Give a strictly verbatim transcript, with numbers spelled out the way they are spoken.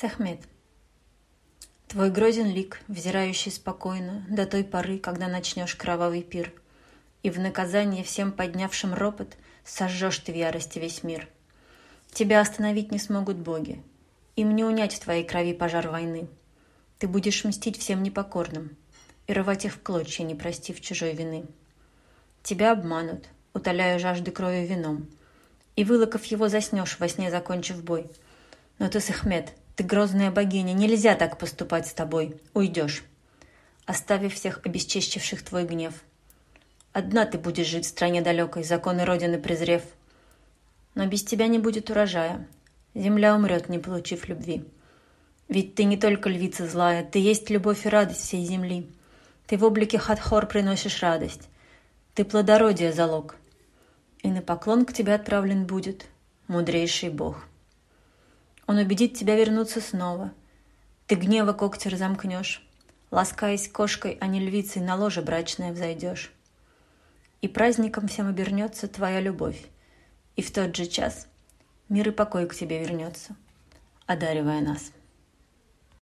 Сехмет. Твой грозен лик, взирающий спокойно до той поры, когда начнешь кровавый пир, и в наказание всем поднявшим ропот сожжешь ты в ярости весь мир. Тебя остановить не смогут боги, им не унять в твоей крови пожар войны. Ты будешь мстить всем непокорным и рвать их в клочья, не простив чужой вины. Тебя обманут, утоляя жажды крови вином, и, вылокав его, заснешь во сне, закончив бой. Но ты, Сехмет, ты грозная богиня, нельзя так поступать с тобой. Уйдешь, оставив всех обесчестивших твой гнев. Одна ты будешь жить в стране далекой, законы Родины презрев. Но без тебя не будет урожая. Земля умрет, не получив любви. Ведь ты не только львица злая, ты есть любовь и радость всей земли. Ты в облике Хатхор приносишь радость. Ты плодородие залог. И на поклон к тебе отправлен будет мудрейший бог. Он убедит тебя вернуться снова. Ты гнева когти разомкнешь, ласкаясь кошкой, а не львицей, на ложе брачное взойдешь. И праздником всем обернется твоя любовь, и в тот же час мир и покой к тебе вернется, одаривая нас.